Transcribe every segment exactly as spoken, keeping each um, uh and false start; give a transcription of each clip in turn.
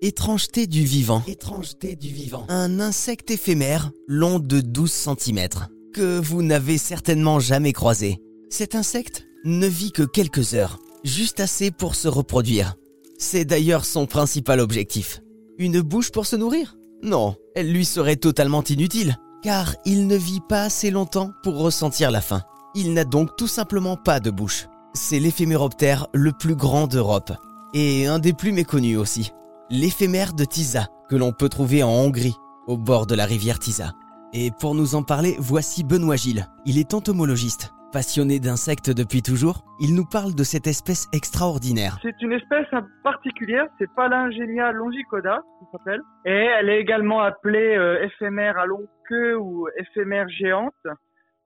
Étrangeté du vivant. Étrangeté du vivant. Un insecte éphémère, long de douze centimètres, que vous n'avez certainement jamais croisé. Cet insecte ne vit que quelques heures, juste assez pour se reproduire. C'est d'ailleurs son principal objectif. Une bouche pour se nourrir ? Non, elle lui serait totalement inutile, car il ne vit pas assez longtemps pour ressentir la faim. Il n'a donc tout simplement pas de bouche. C'est l'éphéméroptère le plus grand d'Europe, et un des plus méconnus aussi. L'éphémère de Tisza, que l'on peut trouver en Hongrie, au bord de la rivière Tisza. Et pour nous en parler, voici Benoît Gilles. Il est entomologiste. Passionné d'insectes depuis toujours, il nous parle de cette espèce extraordinaire. C'est une espèce particulière, c'est Palanginia longicoda, qui s'appelle, et elle est également appelée euh, éphémère à longue queue ou éphémère géante,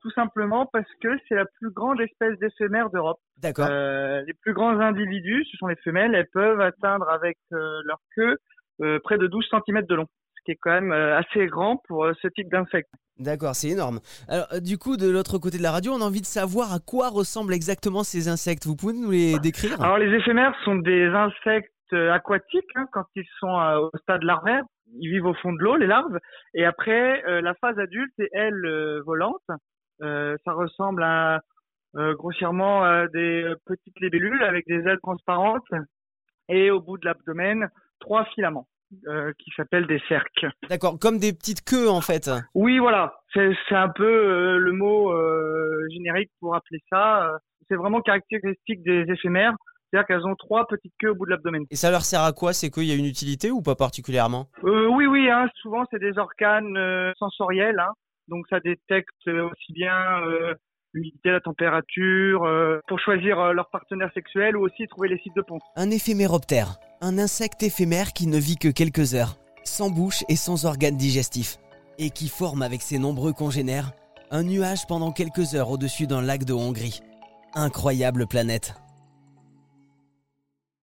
tout simplement parce que c'est la plus grande espèce d'éphémère d'Europe. D'accord. Euh, les plus grands individus, ce sont les femelles, elles peuvent atteindre avec euh, leur queue euh, près de douze centimètres de long, ce qui est quand même euh, assez grand pour euh, ce type d'insecte. D'accord, c'est énorme. Alors, du coup, de l'autre côté de la radio, on a envie de savoir à quoi ressemblent exactement ces insectes. Vous pouvez nous les décrire ? Alors, les éphémères sont des insectes aquatiques, hein, quand ils sont euh, au stade larvaire. Ils vivent au fond de l'eau, les larves. Et après, euh, la phase adulte est, elle, euh, volante. Euh, ça ressemble à, euh, grossièrement à des petites libellules avec des ailes transparentes. Et au bout de l'abdomen, trois filaments. Euh, qui s'appellent des cerques. D'accord, comme des petites queues en fait. Oui, voilà, c'est, c'est un peu euh, le mot euh, générique pour appeler ça. Euh, c'est vraiment caractéristique des éphémères, c'est-à-dire qu'elles ont trois petites queues au bout de l'abdomen. Et ça leur sert à quoi ? C'est qu'il y a une utilité ou pas particulièrement ? euh, Oui, oui, hein, souvent c'est des organes euh, sensoriels, hein, donc ça détecte aussi bien euh, l'humidité, la température, euh, pour choisir euh, leur partenaire sexuel ou aussi trouver les sites de ponte. Un éphéméroptère. Un insecte éphémère qui ne vit que quelques heures, sans bouche et sans organes digestifs, et qui forme avec ses nombreux congénères un nuage pendant quelques heures au-dessus d'un lac de Hongrie. Incroyable planète.